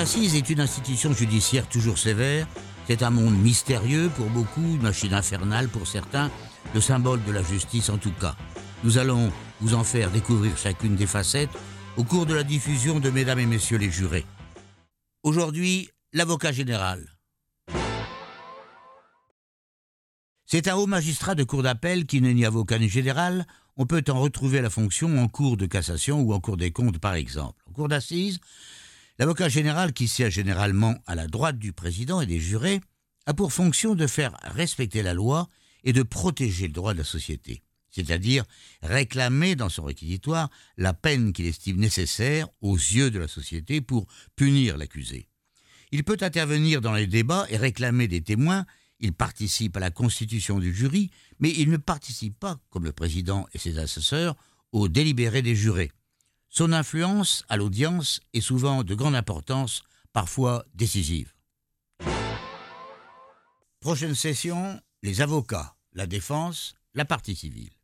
d'assises est une institution judiciaire toujours sévère. C'est un monde mystérieux pour beaucoup, une machine infernale pour certains, le symbole de la justice en tout cas. Nous allons vous en faire découvrir chacune des facettes au cours de la diffusion de Mesdames et Messieurs les jurés. Aujourd'hui, l'avocat général. C'est un haut magistrat de cour d'appel qui n'est ni avocat ni général. On peut en retrouver la fonction en cour de cassation ou en cour des comptes, par exemple. En cour d'assises, l'avocat général, qui siège généralement à la droite du président et des jurés, a pour fonction de faire respecter la loi et de protéger le droit de la société, c'est-à-dire réclamer dans son réquisitoire la peine qu'il estime nécessaire aux yeux de la société pour punir l'accusé. Il peut intervenir dans les débats et réclamer des témoins. Il participe à la constitution du jury, mais il ne participe pas, comme le président et ses assesseurs, au délibéré des jurés. Son influence à l'audience est souvent de grande importance, parfois décisive. Prochaine session, les avocats, la défense, la partie civile.